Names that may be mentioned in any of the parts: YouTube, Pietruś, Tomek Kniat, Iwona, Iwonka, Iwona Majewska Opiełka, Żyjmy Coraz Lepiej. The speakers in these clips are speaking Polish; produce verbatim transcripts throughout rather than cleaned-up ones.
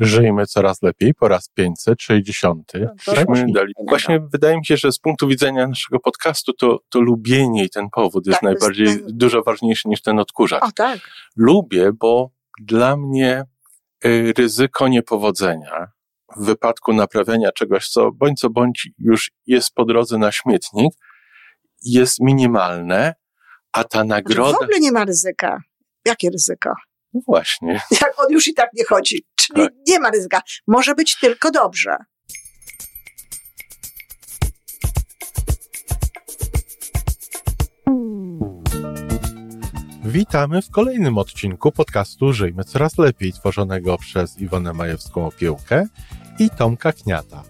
Żyjmy Coraz Lepiej po raz pięćset sześćdziesiąty. Właśnie wydaje mi się, że z punktu widzenia naszego podcastu to, to lubienie i ten powód jest tak, najbardziej jest ten... dużo ważniejszy niż ten odkurzacz. O, tak. Lubię, bo dla mnie y, ryzyko niepowodzenia w wypadku naprawiania czegoś, co bądź co bądź już jest po drodze na śmietnik, jest minimalne, a ta nagroda... W ogóle nie ma ryzyka. Jakie ryzyko? No właśnie. On już i tak nie chodzi. Czyli tak. Nie ma ryzyka. Może być tylko dobrze. Witamy w kolejnym odcinku podcastu Żyjmy Coraz Lepiej, tworzonego przez Iwonę Majewską Opiełkę i Tomka Kniata.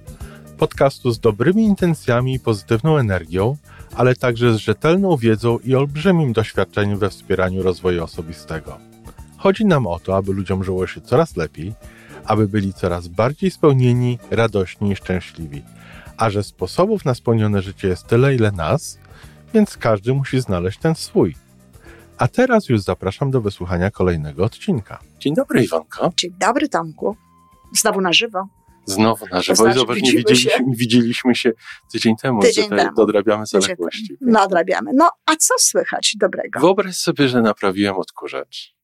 Podcastu z dobrymi intencjami i pozytywną energią, ale także z rzetelną wiedzą i olbrzymim doświadczeniem we wspieraniu rozwoju osobistego. Chodzi nam o to, aby ludziom żyło się coraz lepiej, aby byli coraz bardziej spełnieni, radośni i szczęśliwi. A że sposobów na spełnione życie jest tyle, ile nas, więc każdy musi znaleźć ten swój. A teraz już zapraszam do wysłuchania kolejnego odcinka. Dzień dobry, Iwonko. Dzień dobry, Tomku. Znowu na żywo. Znowu na żywo. To znaczy, zobacz, nie widzieliśmy się. widzieliśmy się tydzień temu, tydzień że temu. Dodrabiamy zaległości. No, odrabiamy. No, a co słychać dobrego? Wyobraź sobie, że naprawiłem odkurzacz.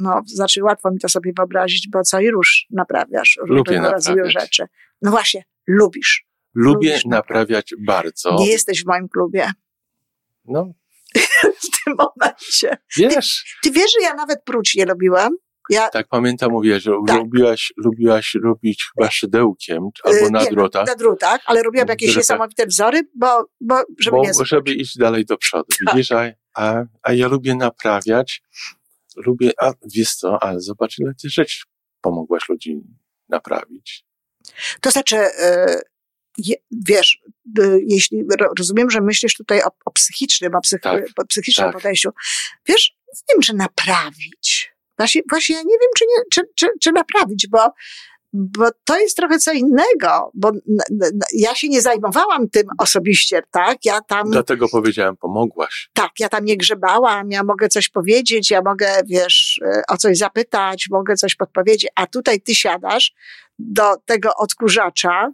No, znaczy łatwo mi to sobie wyobrazić, bo co i róż naprawiasz. Różnego rodzaju rzeczy. No właśnie, lubisz. Lubię lubisz naprawiać bardzo. Nie jesteś w moim klubie. No. W tym momencie. Wiesz. Ty, ty wiesz, że ja nawet prócz nie lubiłam? Ja... Tak, pamiętam, mówię, że tak. lubiłaś, lubiłaś robić chyba szydełkiem albo na nie, drutach. Na drutach, ale robiłam jakieś drutach. niesamowite wzory, bo, bo żeby bo, nie zbrócić. Żeby iść dalej do przodu. Tak. Widzisz, a, a, a ja lubię naprawiać, lubię, a wiesz co, ale zobacz, ile ty rzeczy pomogłaś ludzi naprawić. To znaczy, yy, wiesz, yy, jeśli rozumiem, że myślisz tutaj o, o psychicznym, o, psych- tak. o psychicznym tak. podejściu. Wiesz, nie wiem, że naprawić. Właśnie, właśnie ja nie wiem, czy, nie, czy, czy, czy naprawić, bo, bo to jest trochę co innego, bo n, n, ja się nie zajmowałam tym osobiście, tak? Ja tam... Dlatego powiedziałem, pomogłaś. Tak, ja tam nie grzebałam, ja mogę coś powiedzieć, ja mogę, wiesz, o coś zapytać, mogę coś podpowiedzieć, a tutaj ty siadasz do tego odkurzacza,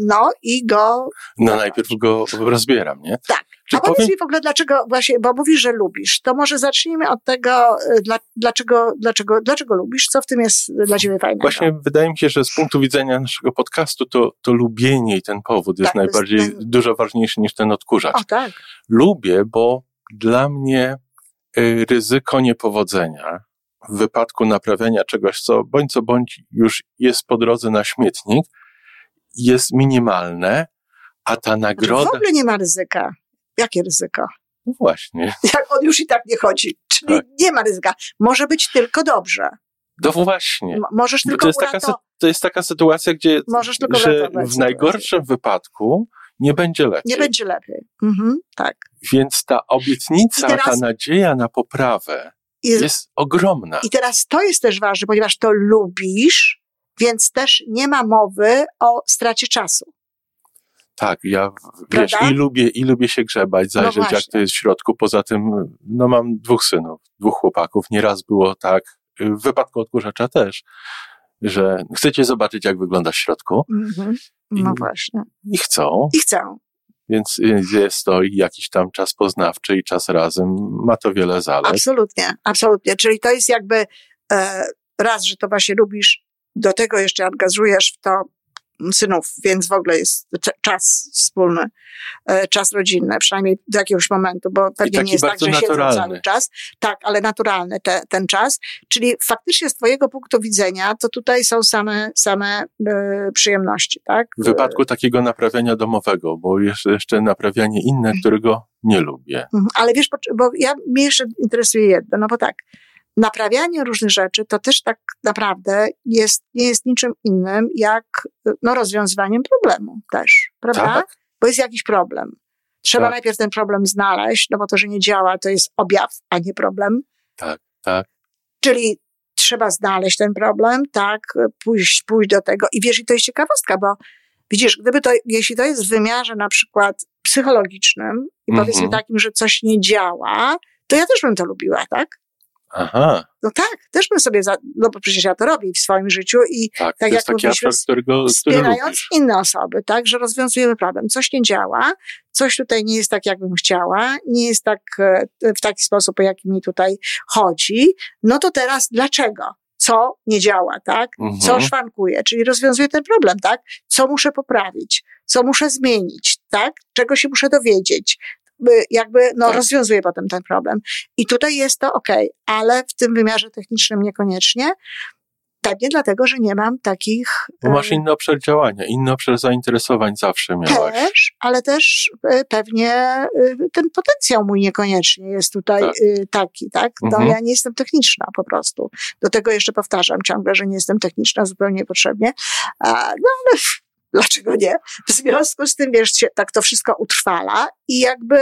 no i go... No najpierw go rozbieram, nie? Tak. Czy A powiedz powiem... mi w ogóle, dlaczego właśnie, bo mówisz, że lubisz, to może zacznijmy od tego, dla, dlaczego, dlaczego, dlaczego lubisz, co w tym jest dla ciebie fajnego? Właśnie wydaje mi się, że z punktu widzenia naszego podcastu to, to lubienie i ten powód jest tak, najbardziej jest ten... dużo ważniejszy niż ten odkurzacz. O, tak. Lubię, bo dla mnie y, ryzyko niepowodzenia w wypadku naprawiania czegoś, co bądź co bądź już jest po drodze na śmietnik, jest minimalne, a ta nagroda... Znaczy w ogóle nie ma ryzyka. Jakie ryzyko? No właśnie. Jak on już i tak nie chodzi. Czyli tak. nie ma ryzyka. Może być tylko dobrze. No właśnie. M- możesz tylko to jest, urato... taka, to jest taka sytuacja, gdzie że w najgorszym wypadku nie będzie lepiej. Nie będzie lepiej. Mhm, tak. Więc ta obietnica, teraz... ta nadzieja na poprawę jest... jest ogromna. I teraz to jest też ważne, ponieważ to lubisz, więc też nie ma mowy o stracie czasu. Tak, ja wiesz, i lubię, i lubię się grzebać, zajrzeć no jak to jest w środku. Poza tym, no mam dwóch synów, dwóch chłopaków. Nieraz było tak, w wypadku odkurzacza też, że chcecie zobaczyć, jak wygląda w środku. Mm-hmm. No I, właśnie. I chcą. I chcą. Więc jest to jakiś tam czas poznawczy i czas razem. Ma to wiele zalet. Absolutnie, absolutnie. Czyli to jest jakby e, raz, że to właśnie lubisz, do tego jeszcze angażujesz w to synów, więc w ogóle jest czas wspólny, czas rodzinny, przynajmniej do jakiegoś momentu, bo pewnie nie jest tak, że siedzą cały czas. Tak, ale naturalny te, ten czas. Czyli faktycznie z twojego punktu widzenia to tutaj są same, same e, przyjemności, tak? W wypadku takiego naprawiania domowego, bo jeszcze, jeszcze naprawianie inne, którego nie lubię. Ale wiesz, bo ja mnie jeszcze interesuje jedno, no bo tak, naprawianie różnych rzeczy to też tak naprawdę jest, nie jest niczym innym jak no, rozwiązywaniem problemu też, prawda? Tak. Bo jest jakiś problem. Trzeba tak. najpierw ten problem znaleźć, no bo to, że nie działa, to jest objaw, a nie problem. Tak, tak. Czyli trzeba znaleźć ten problem, tak, pójść, pójść do tego. I wiesz, i to jest ciekawostka, bo widzisz, gdyby to, jeśli to jest w wymiarze na przykład psychologicznym i powiedzmy mm-hmm. takim, że coś nie działa, to ja też bym to lubiła, tak? Aha. No tak, też bym sobie, za, no bo przecież ja to robię w swoim życiu i tak, tak jak mówisz, wspierając inne osoby, tak, że rozwiązujemy problem. Coś nie działa, coś tutaj nie jest tak, jakbym chciała, nie jest tak w taki sposób, o jaki mi tutaj chodzi, no to teraz dlaczego? Co nie działa, tak? Mhm. Co szwankuje? Czyli rozwiązuję ten problem, tak? Co muszę poprawić? Co muszę zmienić, tak? Czego się muszę dowiedzieć? Jakby, no, tak. Rozwiązuje potem ten problem. I tutaj jest to okej, okay, ale w tym wymiarze technicznym niekoniecznie. Pewnie dlatego, że nie mam takich... Bo masz inny obszar działania, inny obszar zainteresowań zawsze miałaś. Też, ale też pewnie ten potencjał mój niekoniecznie jest tutaj tak. taki, tak? No mhm. ja nie jestem techniczna po prostu. Do tego jeszcze powtarzam ciągle, że nie jestem techniczna, zupełnie niepotrzebnie. No ale... Dlaczego nie? W związku z tym, wiesz, się, tak to wszystko utrwala i jakby,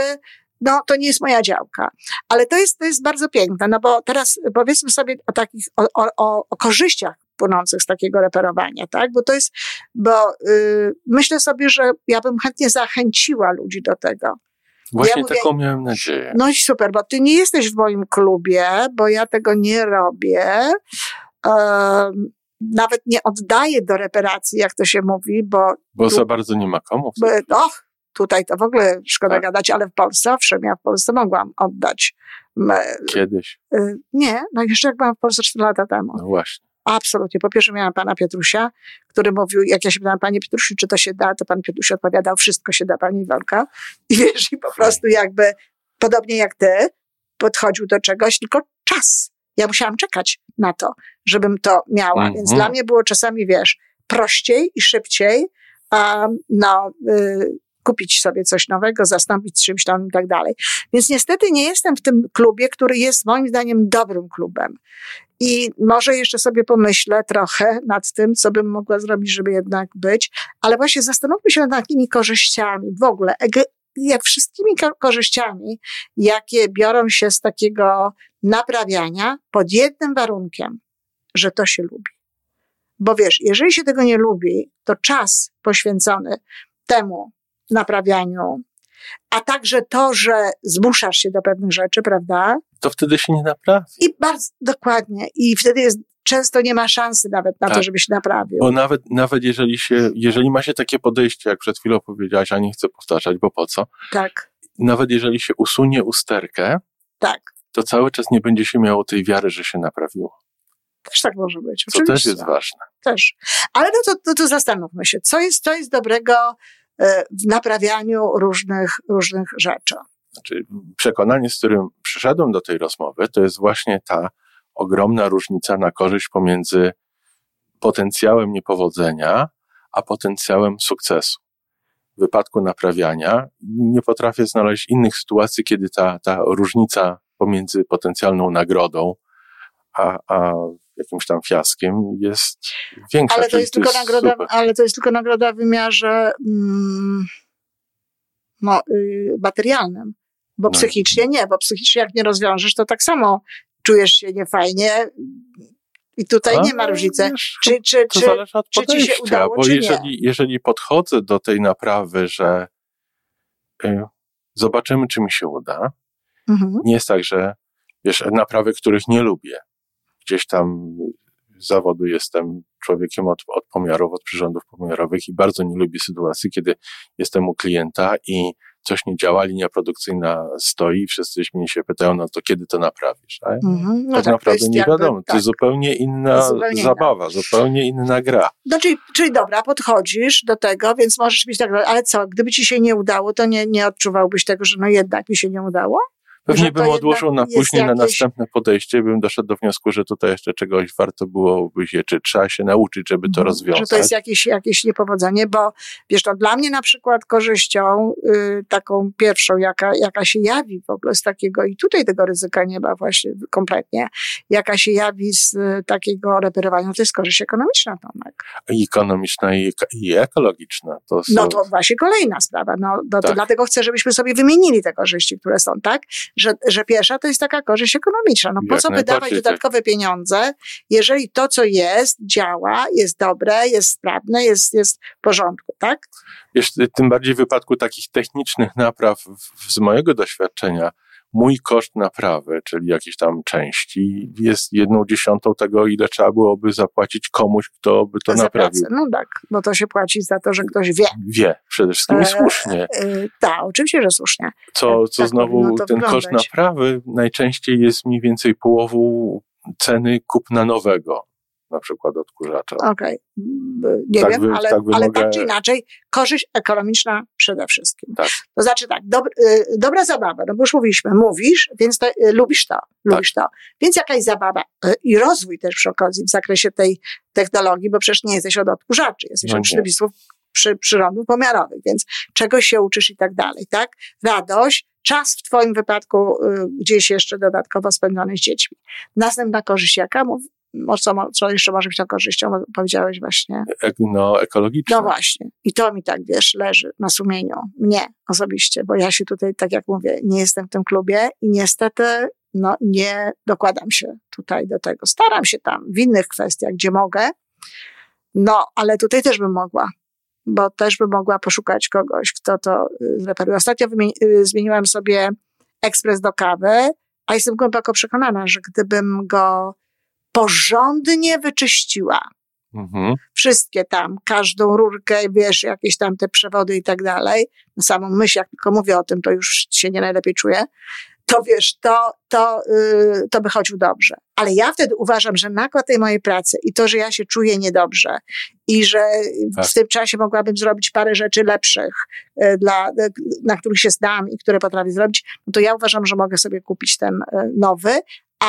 no to nie jest moja działka. Ale to jest, to jest bardzo piękne, no bo teraz powiedzmy sobie o takich, o, o, o korzyściach płynących z takiego reperowania, tak? Bo to jest, bo yy, myślę sobie, że ja bym chętnie zachęciła ludzi do tego. Właśnie ja mówię, taką miałem nadzieję. No i super, bo ty nie jesteś w moim klubie, bo ja tego nie robię. Yy, Nawet nie oddaję do reparacji, jak to się mówi, bo... Bo tu, za bardzo nie ma komu. No, tutaj to w ogóle szkoda tak. gadać, ale w Polsce owszem, ja w Polsce mogłam oddać. Kiedyś. Nie, no jeszcze jak byłam w Polsce cztery lata temu. No właśnie. Absolutnie. Po pierwsze miałam pana Pietrusia, który mówił, jak ja się pytałam, panie Pietrusiu, czy to się da, to pan Pietruś odpowiadał, wszystko się da, pani Iwonka. I wiesz, i po prostu jakby, podobnie jak ty, podchodził do czegoś, tylko czas. Ja musiałam czekać na to, żebym to miała. Mm-hmm. Więc dla mnie było czasami, wiesz, prościej i szybciej um, no, y, kupić sobie coś nowego, zastąpić czymś tam i tak dalej. Więc niestety nie jestem w tym klubie, który jest moim zdaniem dobrym klubem. I może jeszcze sobie pomyślę trochę nad tym, co bym mogła zrobić, żeby jednak być. Ale właśnie zastanówmy się nad takimi korzyściami w ogóle, jak wszystkimi korzyściami, jakie biorą się z takiego naprawiania pod jednym warunkiem, że to się lubi. Bo wiesz, jeżeli się tego nie lubi, to czas poświęcony temu naprawianiu, a także to, że zmuszasz się do pewnych rzeczy, prawda? To wtedy się nie naprawi. I bardzo dokładnie. I wtedy jest często nie ma szansy nawet na tak. to, żeby się naprawił. Bo nawet, nawet jeżeli się, jeżeli ma się takie podejście, jak przed chwilą powiedziałaś, a nie chcę powtarzać, bo po co? Tak. Nawet jeżeli się usunie usterkę, tak. to cały czas nie będzie się miało tej wiary, że się naprawiło. Też tak może być. Co oczywiście. Też jest ważne. Też. Ale no to, to, to zastanówmy się, co jest, co jest dobrego w naprawianiu różnych, różnych rzeczy. Znaczy, przekonanie, z którym przyszedłem do tej rozmowy, to jest właśnie ta ogromna różnica na korzyść pomiędzy potencjałem niepowodzenia, a potencjałem sukcesu. W wypadku naprawiania nie potrafię znaleźć innych sytuacji, kiedy ta, ta różnica pomiędzy potencjalną nagrodą a, a jakimś tam fiaskiem jest większa. Ale to jest, tylko, to jest nagroda, ale to jest tylko nagroda w wymiarze mm, no, yy, materialnym, bo no. psychicznie nie, bo psychicznie jak nie rozwiążesz, to tak samo czujesz się niefajnie i tutaj A, nie ma różnicy. Czy, czy, to czy, zależy od podejścia, czy ci się udało, bo czy jeżeli, nie. jeżeli podchodzę do tej naprawy, że y, zobaczymy, czy mi się uda, mhm. nie jest tak, że wiesz, naprawy, których nie lubię. Gdzieś tam z zawodu jestem człowiekiem od, od pomiarów, od przyrządów pomiarowych i bardzo nie lubię sytuacji, kiedy jestem u klienta i coś nie działa, linia produkcyjna stoi, wszyscy mnie się pytają, no to kiedy to naprawisz? Tak, mm-hmm. no tak, tak naprawdę nie jakby, wiadomo, tak. to jest zupełnie inna zupełnie zabawa, inna. zupełnie inna gra. No, czyli, czyli dobra, podchodzisz do tego, więc możesz mieć tak, ale co, gdyby ci się nie udało, to nie, nie odczuwałbyś tego, że no jednak mi się nie udało? Pewnie bym odłożył na później, jakieś... na następne podejście, bym doszedł do wniosku, że tutaj jeszcze czegoś warto byłoby się, czy trzeba się nauczyć, żeby to rozwiązać. Że to jest jakieś, jakieś niepowodzenie, bo wiesz, to dla mnie na przykład korzyścią y, taką pierwszą, jaka, jaka się jawi w ogóle z takiego, i tutaj tego ryzyka nie ma właśnie kompletnie, jaka się jawi z y, takiego reperowania, to jest korzyść ekonomiczna, Tomek. I ekonomiczna i, i ekologiczna. To są... No to właśnie kolejna sprawa. No, no, to tak. Dlatego chcę, żebyśmy sobie wymienili te korzyści, które są, tak? Że, że pierwsza to jest taka korzyść ekonomiczna. No po Jak co wydawać dodatkowe pieniądze, jeżeli to, co jest, działa, jest dobre, jest sprawne, jest, jest w porządku, tak? Wiesz, tym bardziej w wypadku takich technicznych napraw, w, z mojego doświadczenia, mój koszt naprawy, czyli jakieś tam części, jest jedną dziesiątą tego, ile trzeba byłoby zapłacić komuś, kto by to za naprawił. Pracę. No tak, bo to się płaci za to, że ktoś wie. Wie, przede wszystkim i słusznie. E, e, tak, oczywiście, że słusznie. Co, co tak, znowu no ten wyglądać. Koszt naprawy najczęściej jest mniej więcej połową ceny kupna nowego, na przykład odkurzacza. Okej, okay. nie tak wiem, by, ale, tak, ale mogę... tak czy inaczej korzyść ekonomiczna przede wszystkim. Tak. To znaczy tak, do, y, dobra zabawa, no bo już mówiliśmy, mówisz, więc to, y, lubisz to, tak. lubisz to. Więc jakaś zabawa y, i rozwój też przy okazji w zakresie tej technologii, bo przecież nie jesteś od odkurzaczy, jesteś no od sztywistów przy, przyrządów pomiarowych, więc czegoś się uczysz i tak dalej, tak? Radość, czas w twoim wypadku y, gdzieś jeszcze dodatkowo spędzony z dziećmi. Następna korzyść jaka? Mów, Co, co jeszcze może być tą korzyścią, powiedziałeś właśnie. No, ekologicznie. No właśnie. I to mi tak, wiesz, leży na sumieniu. Mnie osobiście, bo ja się tutaj, tak jak mówię, nie jestem w tym klubie i niestety no, nie dokładam się tutaj do tego. Staram się tam w innych kwestiach, gdzie mogę, no, ale tutaj też bym mogła, bo też bym mogła poszukać kogoś, kto to zreperuje. Ostatnio wymieni- zmieniłam sobie ekspres do kawy, a jestem głęboko przekonana, że gdybym go porządnie wyczyściła. Mhm. Wszystkie tam, każdą rurkę, wiesz, jakieś tam te przewody i tak dalej. No samą myśl, jak tylko mówię o tym, to już się nie najlepiej czuję. To wiesz, to, to, yy, to by chodził dobrze. Ale ja wtedy uważam, że nakład tej mojej pracy i to, że ja się czuję niedobrze i że tak. w tym czasie mogłabym zrobić parę rzeczy lepszych, yy, dla, yy, na których się znam i które potrafię zrobić, no to ja uważam, że mogę sobie kupić ten yy, nowy.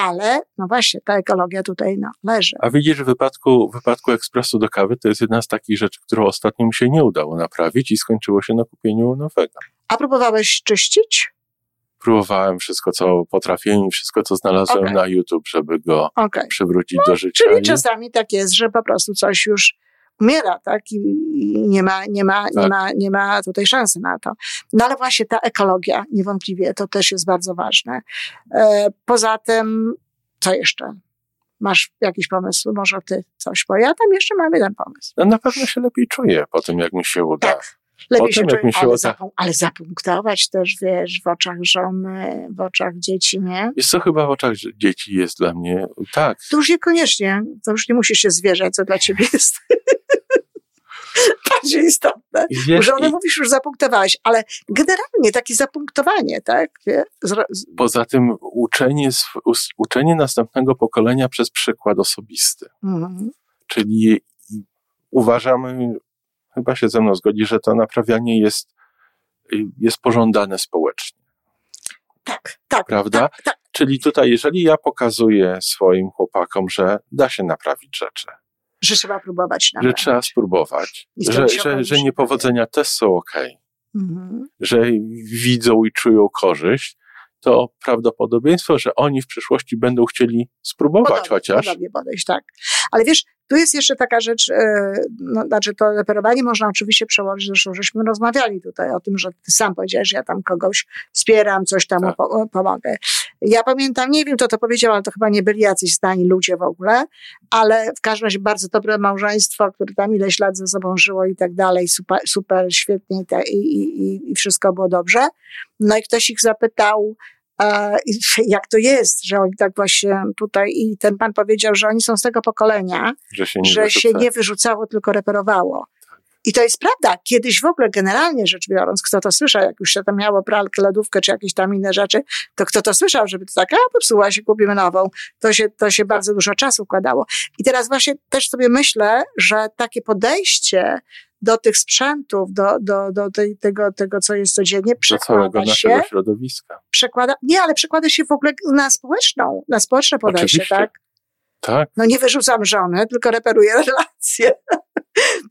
Ale, no właśnie, ta ekologia tutaj no, leży. A widzisz, w wypadku, w wypadku ekspresu do kawy to jest jedna z takich rzeczy, którą ostatnio mi się nie udało naprawić i skończyło się na kupieniu nowego. A próbowałeś czyścić? Próbowałem wszystko, co potrafiłem i wszystko, co znalazłem okay. na YouTube, żeby go okay. przywrócić no, do życia. Czyli i... czasami tak jest, że po prostu coś już umiera, tak? I nie ma, nie ma, tak. nie ma, nie ma tutaj szansy na to. No ale właśnie ta ekologia, niewątpliwie, to też jest bardzo ważne. Poza tym, co jeszcze? Masz jakiś pomysł? Może ty coś, bo ja tam jeszcze mam jeden pomysł. No, na pewno się lepiej czuję po tym, jak mi się uda. Tak. Lepiej Potem, się czuję, mi się ale, za, ale zapunktować też, wiesz, w oczach żony, w oczach dzieci, nie? Jest to chyba w oczach dzieci jest dla mnie, tak. To już niekoniecznie, to już nie musisz się zwierzać, co dla ciebie jest bardziej istotne. Wiesz, że one i... mówisz, już zapunktowałeś, ale generalnie takie zapunktowanie, tak? Zro... Poza tym uczenie, uczenie następnego pokolenia przez przykład osobisty. Mhm. Czyli uważamy... Chyba się ze mną zgodzi, że to naprawianie jest, jest pożądane społecznie. Tak, tak. Prawda? Tak, tak. Czyli tutaj, jeżeli ja pokazuję swoim chłopakom, że da się naprawić rzeczy. Że trzeba próbować naprawić. Że trzeba spróbować. Że, że, że niepowodzenia też są okej. Mhm. Że widzą i czują korzyść, to prawdopodobieństwo, że oni w przyszłości będą chcieli spróbować podobnie, chociaż. Podobnie podejść, tak. Ale wiesz, tu jest jeszcze taka rzecz, no, znaczy to reperowanie można oczywiście przełożyć, zresztą żeśmy rozmawiali tutaj o tym, że ty sam powiedziałeś, że ja tam kogoś wspieram, coś tam tak. po, pomogę. Ja pamiętam, nie wiem kto to powiedział, ale to chyba nie byli jacyś znani ludzie w ogóle, ale w każdym razie bardzo dobre małżeństwo, które tam ileś lat ze sobą żyło i tak dalej, super, super świetnie i, i, i wszystko było dobrze. No i ktoś ich zapytał, jak to jest, że oni tak właśnie tutaj i ten pan powiedział, że oni są z tego pokolenia, że się nie, że wyrzuca. się nie wyrzucało, tylko reperowało. I to jest prawda. Kiedyś w ogóle generalnie rzecz biorąc, kto to słyszał, jak już się tam miało pralkę, lodówkę czy jakieś tam inne rzeczy, to kto to słyszał, żeby to tak, a popsuła się, kupimy nową. To się, to się bardzo dużo czasu układało. I teraz właśnie też sobie myślę, że takie podejście do tych sprzętów, do, do, do tej, tego, tego, co jest codziennie, przekłada do całego się... naszego środowiska. Przekłada, nie, ale przekłada się w ogóle na społeczną, na społeczne podejście, oczywiście. Tak? Tak. No nie wyrzucam żony, tylko reperuję relacje.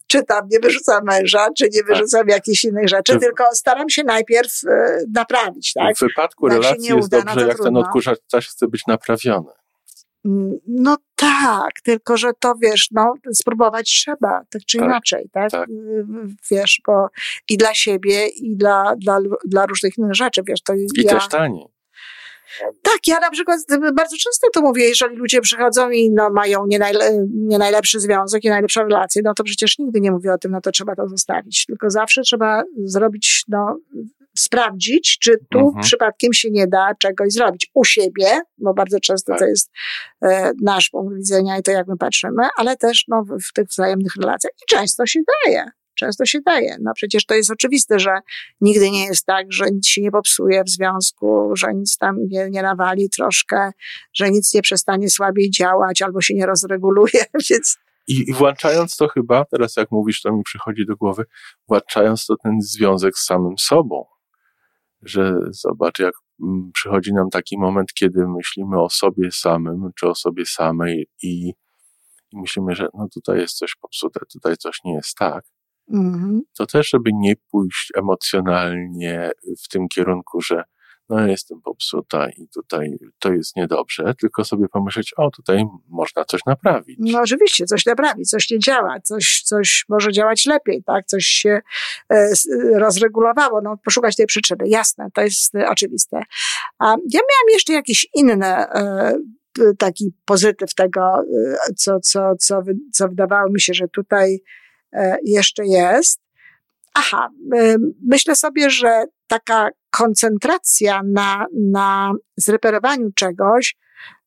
Czy tam nie wyrzucam męża, czy nie wyrzucam tak. jakichś innych rzeczy, czy... tylko staram się najpierw y, naprawić, tak? W wypadku jak relacji jest uda, dobrze, no jak trudno. Ten odkurzacz też chce być naprawiony. No tak, tylko że to wiesz, no spróbować trzeba, tak czy tak, inaczej, tak? tak? Wiesz, bo i dla siebie, i dla, dla, dla różnych innych rzeczy, wiesz, to I ja... też taniej. Tak, ja na przykład bardzo często to mówię, jeżeli ludzie przychodzą i no, mają nie, najle- nie najlepszy związek i najlepszą relację, no to przecież nigdy nie mówię o tym, no to trzeba to zostawić, tylko zawsze trzeba zrobić, no sprawdzić, czy tu mhm. przypadkiem się nie da czegoś zrobić u siebie, bo bardzo często tak. to jest e, nasz punkt widzenia i to, jak my patrzymy, ale też no, w, w tych wzajemnych relacjach. I często się daje. Często się daje. No przecież to jest oczywiste, że nigdy nie jest tak, że nic się nie popsuje w związku, że nic tam nie, nie nawali troszkę, że nic nie przestanie słabiej działać albo się nie rozreguluje, więc... I, I włączając to chyba, teraz jak mówisz, to mi przychodzi do głowy, włączając to ten związek z samym sobą, że zobacz, jak przychodzi nam taki moment, kiedy myślimy o sobie samym, czy o sobie samej i, i myślimy, że no tutaj jest coś popsute, tutaj coś nie jest tak. Mhm. To też, żeby nie pójść emocjonalnie w tym kierunku, że no jestem popsuta i tutaj to jest niedobrze, tylko sobie pomyśleć, o tutaj można coś naprawić. No oczywiście, coś naprawić, coś nie działa, coś, coś może działać lepiej, tak, coś się e, rozregulowało, no poszukać tej przyczyny, jasne, to jest e, oczywiste. A ja miałam jeszcze jakieś inne e, taki pozytyw tego, e, co, co, co, co wydawało mi się, że tutaj e, jeszcze jest. Aha, e, myślę sobie, że taka koncentracja na, na zreperowaniu czegoś,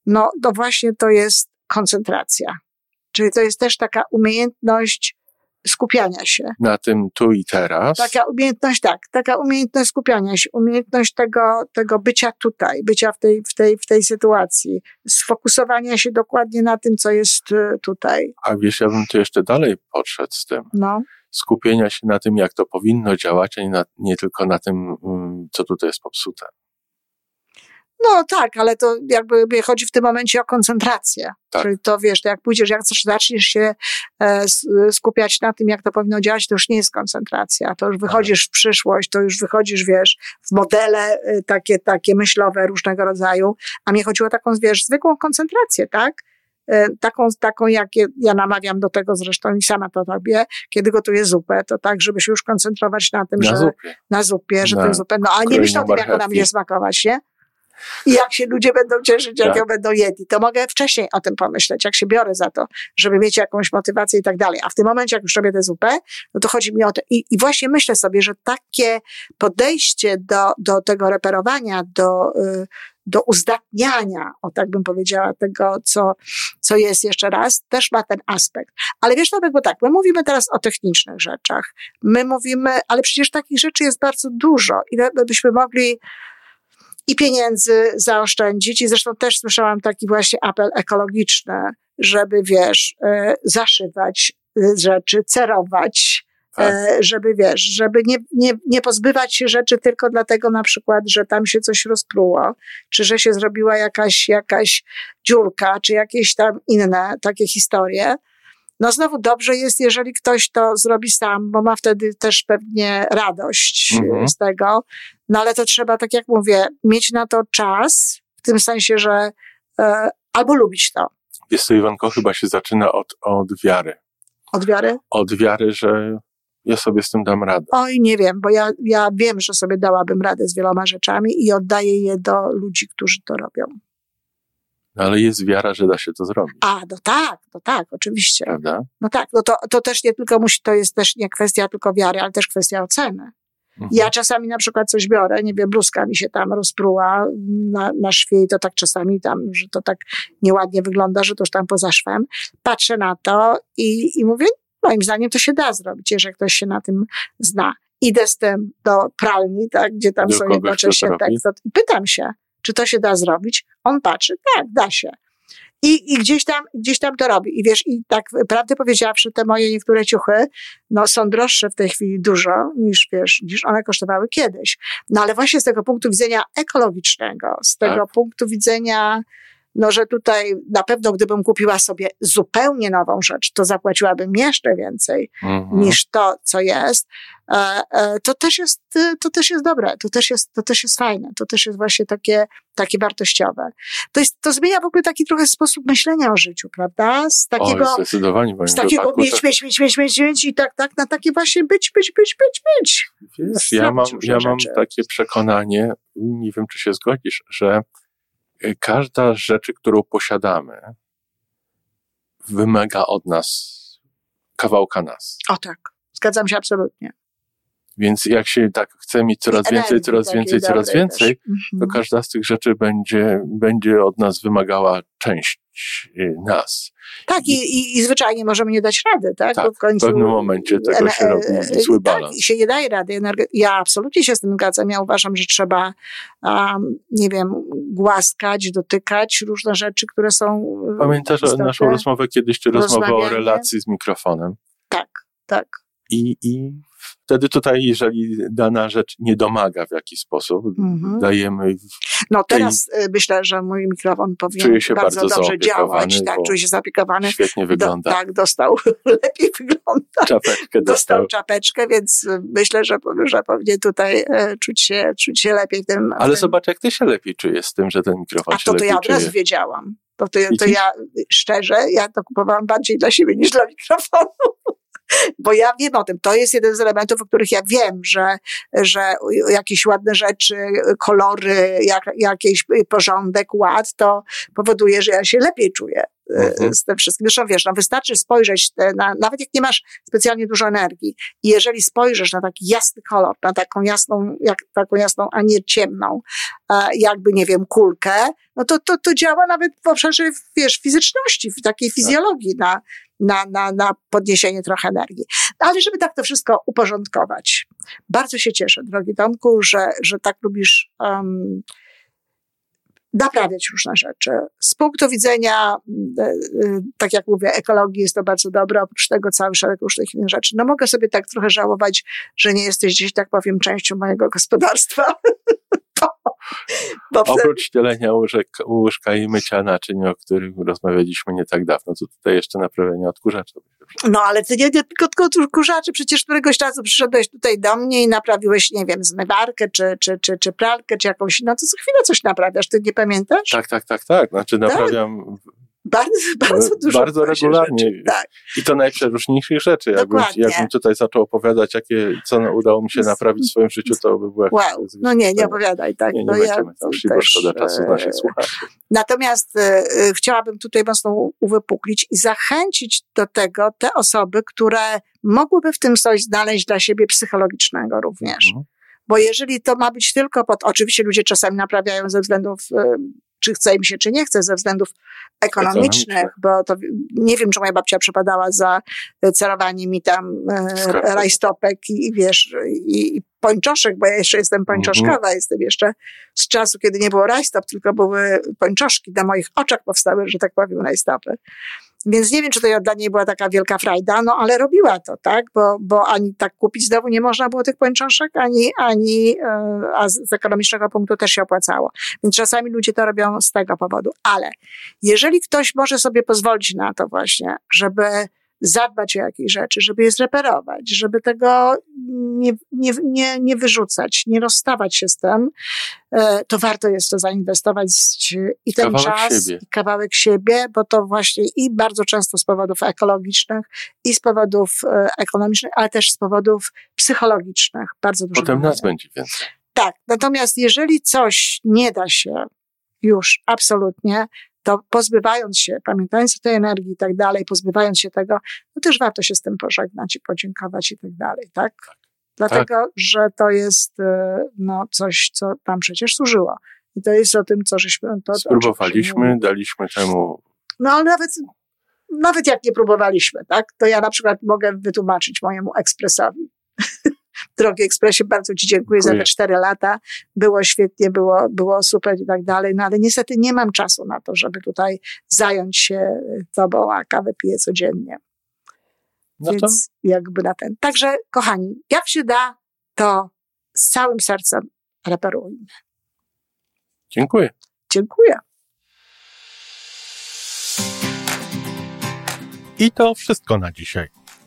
no to właśnie to jest koncentracja. Czyli to jest też taka umiejętność skupiania się. Na tym tu i teraz. Taka umiejętność, tak. Taka umiejętność skupiania się, umiejętność tego, tego bycia tutaj, bycia w tej, w tej, w tej sytuacji, sfokusowania się dokładnie na tym, co jest tutaj. A wiesz, ja bym tu jeszcze dalej podszedł z tym. No. Skupienia się na tym, jak to powinno działać, a nie, na, nie tylko na tym, co tutaj jest popsute. No tak, ale to jakby chodzi w tym momencie o koncentrację. Tak. Czyli to wiesz, to jak pójdziesz, jak zaczniesz się skupiać na tym, jak to powinno działać, to już nie jest koncentracja. To już wychodzisz w przyszłość, to już wychodzisz, wiesz, w modele takie, takie myślowe różnego rodzaju. A mnie chodziło o taką, wiesz, zwykłą koncentrację, tak? Taką, taką jak ja namawiam do tego zresztą i sama to robię, kiedy gotuję zupę, to tak, żeby się już koncentrować na tym, na że zupie. na zupie, że na tę zupę, no a nie myślę o tym, jak ona będzie smakować, nie? I jak się ludzie będą cieszyć, jak tak. ją będą jedli, to mogę wcześniej o tym pomyśleć, jak się biorę za to, żeby mieć jakąś motywację i tak dalej. A w tym momencie, jak już robię tę zupę, no to chodzi mi o to. I, i właśnie myślę sobie, że takie podejście do, do tego reperowania, do, do uzdatniania, o tak bym powiedziała, tego, co, co jest jeszcze raz, też ma ten aspekt. Ale wiesz, Tomek, bo tak, my mówimy teraz o technicznych rzeczach. My mówimy, ale przecież takich rzeczy jest bardzo dużo. Ile byśmy mogli i pieniędzy zaoszczędzić. I zresztą też słyszałam taki właśnie apel ekologiczny, żeby, wiesz, zaszywać rzeczy, cerować, tak. żeby, wiesz, żeby nie, nie, nie pozbywać się rzeczy tylko dlatego na przykład, że tam się coś rozpruło, czy że się zrobiła jakaś, jakaś dziurka, czy jakieś tam inne takie historie. No znowu dobrze jest, jeżeli ktoś to zrobi sam, bo ma wtedy też pewnie radość mhm. z tego. No ale to trzeba, tak jak mówię, mieć na to czas, w tym sensie, że e, albo lubić to. Wiesz co, Iwanko, chyba się zaczyna od, od wiary. Od wiary? Od wiary, że ja sobie z tym dam radę. Oj, nie wiem, bo ja, ja wiem, że sobie dałabym radę z wieloma rzeczami i oddaję je do ludzi, którzy to robią. No ale jest wiara, że da się to zrobić. A, no tak, no tak, oczywiście. Prawda? No tak, no to, to też nie tylko musi, to jest też nie kwestia tylko wiary, ale też kwestia oceny. Mhm. Ja czasami na przykład coś biorę, nie wiem, bluzka mi się tam rozpruła na, na szwie i to tak czasami tam, że to tak nieładnie wygląda, że to już tam poza szwem. Patrzę na to i, i mówię, moim zdaniem to się da zrobić, jeżeli ktoś się na tym zna. Idę z tym do pralni, tak, gdzie tam do są jednocześnie teksty. Pytam się, czy to się da zrobić? On patrzy, tak, da się. I, i gdzieś tam, gdzieś tam to robi. I wiesz, i tak prawdę powiedziawszy, te moje niektóre ciuchy, no są droższe w tej chwili dużo, niż wiesz, niż one kosztowały kiedyś. No ale właśnie z tego punktu widzenia ekologicznego, z tego tak. punktu widzenia, no że tutaj na pewno gdybym kupiła sobie zupełnie nową rzecz, to zapłaciłabym jeszcze więcej mhm. niż to, co jest. To też jest, to też jest dobre, to też jest, to też jest fajne, to też jest właśnie takie, takie wartościowe. To jest, to zmienia w ogóle taki trochę sposób myślenia o życiu, prawda? Z takiego, o, zdecydowanie, z takiego mieć, mieć, mieć, mieć, mieć, mieć i tak, tak, na takie właśnie być, być, być, być, być. Wiesz, ja mam, ja mam takie przekonanie, nie wiem, czy się zgodzisz, że każda z rzeczy, którą posiadamy, wymaga od nas kawałka nas. O tak, zgadzam się absolutnie. Więc jak się tak chce mieć coraz więcej, coraz więcej, coraz więcej, to każda z tych rzeczy będzie, będzie od nas wymagała część nas. Tak, i, i, i zwyczajnie możemy nie dać rady, tak? tak Bo w, końcu w pewnym momencie tego się robi zły balans. Tak, się nie daje rady. Ja absolutnie się z tym zgadzam. Ja uważam, że trzeba, um, nie wiem, głaskać, dotykać różne rzeczy, które są... Pamiętasz naszą rozmowę kiedyś, czy rozmowę o relacji z mikrofonem? Tak, tak. I, i wtedy tutaj, jeżeli dana rzecz nie domaga w jakiś sposób, mm-hmm. dajemy... No teraz tej... myślę, że mój mikrofon powinien się bardzo, bardzo dobrze działać. Tak, czuję się zaopiekowany. Świetnie wygląda. Do, tak, dostał, lepiej wygląda. Czapeczkę dostał. Dostał czapeczkę, więc myślę, że, że powinien tutaj czuć się, czuć się lepiej. W tym, Ale w tym... zobacz, jak ty się lepiej czujesz z tym, że ten mikrofon A się to, lepiej czuje. A to ja od razu wiedziałam. To, to, to ja, szczerze, ja to kupowałam bardziej dla siebie niż dla mikrofonu. Bo ja wiem o tym, to jest jeden z elementów, o których ja wiem, że, że jakieś ładne rzeczy, kolory, jak, jakiś porządek, ład, to powoduje, że ja się lepiej czuję mhm. z tym wszystkim. Zresztą wiesz, no wystarczy spojrzeć, na, nawet jak nie masz specjalnie dużo energii i jeżeli spojrzysz na taki jasny kolor, na taką jasną, jak, taką jasną, a nie ciemną, jakby, nie wiem, kulkę, no to, to, to działa nawet w obszarze, wiesz, fizyczności, w takiej fizjologii na Na, na, na podniesienie trochę energii. Ale żeby tak to wszystko uporządkować. Bardzo się cieszę, drogi Tomku, że, że tak lubisz um, naprawiać różne rzeczy. Z punktu widzenia, tak jak mówię, ekologii jest to bardzo dobre, oprócz tego cały szereg różnych innych rzeczy. No mogę sobie tak trochę żałować, że nie jesteś dziś, tak powiem, częścią mojego gospodarstwa. Bo oprócz dzielenia łóżek, łóżka i mycia naczyń, o których rozmawialiśmy nie tak dawno, to tutaj jeszcze naprawienie odkurzacza. No ale ty nie, nie tylko odkurzaczy, przecież któregoś razu przyszedłeś tutaj do mnie i naprawiłeś, nie wiem, zmywarkę, czy, czy, czy, czy pralkę, czy jakąś, no to co chwilę coś naprawiasz, ty nie pamiętasz? Tak, tak, tak, tak, znaczy naprawiam... Tak. Bardzo, bardzo dużo. Bardzo regularnie. Rzeczy, tak. I to najprzeróżniejszych rzeczy. Jakbym, jakbym tutaj zaczął opowiadać, jakie, co udało mi się naprawić w swoim życiu, to by było... Wow. Jak... No nie, nie opowiadaj. Tak. Nie, nie no będziemy tam szli, bo szkoda czasu naszych słuchaczy. Natomiast y, chciałabym tutaj mocno uwypuklić i zachęcić do tego te osoby, które mogłyby w tym coś znaleźć dla siebie psychologicznego również. Mhm. Bo jeżeli to ma być tylko pod... Oczywiście ludzie czasami naprawiają ze względów... Y, czy chce im się, czy nie chce, ze względów ekonomicznych, bo to nie wiem, czy moja babcia przepadała za cerowaniem mi tam e, rajstopek i, i wiesz, i, i pończoszek, bo ja jeszcze jestem pończoszkowa, mm-hmm. jestem jeszcze z czasu, kiedy nie było rajstop, tylko były pończoszki, na moich oczach powstały, że tak powiem, rajstopy. Więc nie wiem, czy to dla niej była taka wielka frajda, no ale robiła to, tak? Bo, bo ani tak kupić znowu nie można było tych pończoszek, ani, ani a z ekonomicznego punktu też się opłacało. Więc czasami ludzie to robią z tego powodu. Ale jeżeli ktoś może sobie pozwolić na to właśnie, żeby zadbać o jakieś rzeczy, żeby je zreperować, żeby tego nie, nie, nie, nie wyrzucać, nie rozstawać się z tym, to warto jest to zainwestować i ten kawałek czas, siebie. I kawałek siebie, bo to właśnie i bardzo często z powodów ekologicznych, i z powodów ekonomicznych, ale też z powodów psychologicznych. Bardzo dużo. Potem nas będzie więcej. Tak, natomiast jeżeli coś nie da się już absolutnie, to pozbywając się, pamiętając o tej energii i tak dalej, pozbywając się tego, no też warto się z tym pożegnać i podziękować i tak dalej, tak? Dlatego, tak. że to jest no, coś, co tam przecież służyło. I to jest o tym, co żeśmy... To, Spróbowaliśmy, daliśmy temu... No ale nawet, nawet jak nie próbowaliśmy, tak? To ja na przykład mogę wytłumaczyć mojemu ekspresowi. Drogi ekspresie, bardzo ci dziękuję, dziękuję za te cztery lata. Było świetnie, było, było super i tak dalej, no ale niestety nie mam czasu na to, żeby tutaj zająć się tobą, a kawę piję codziennie. No Więc to? jakby na ten. Także, kochani, jak się da, to z całym sercem reperujmy. Dziękuję. Dziękuję. I to wszystko na dzisiaj.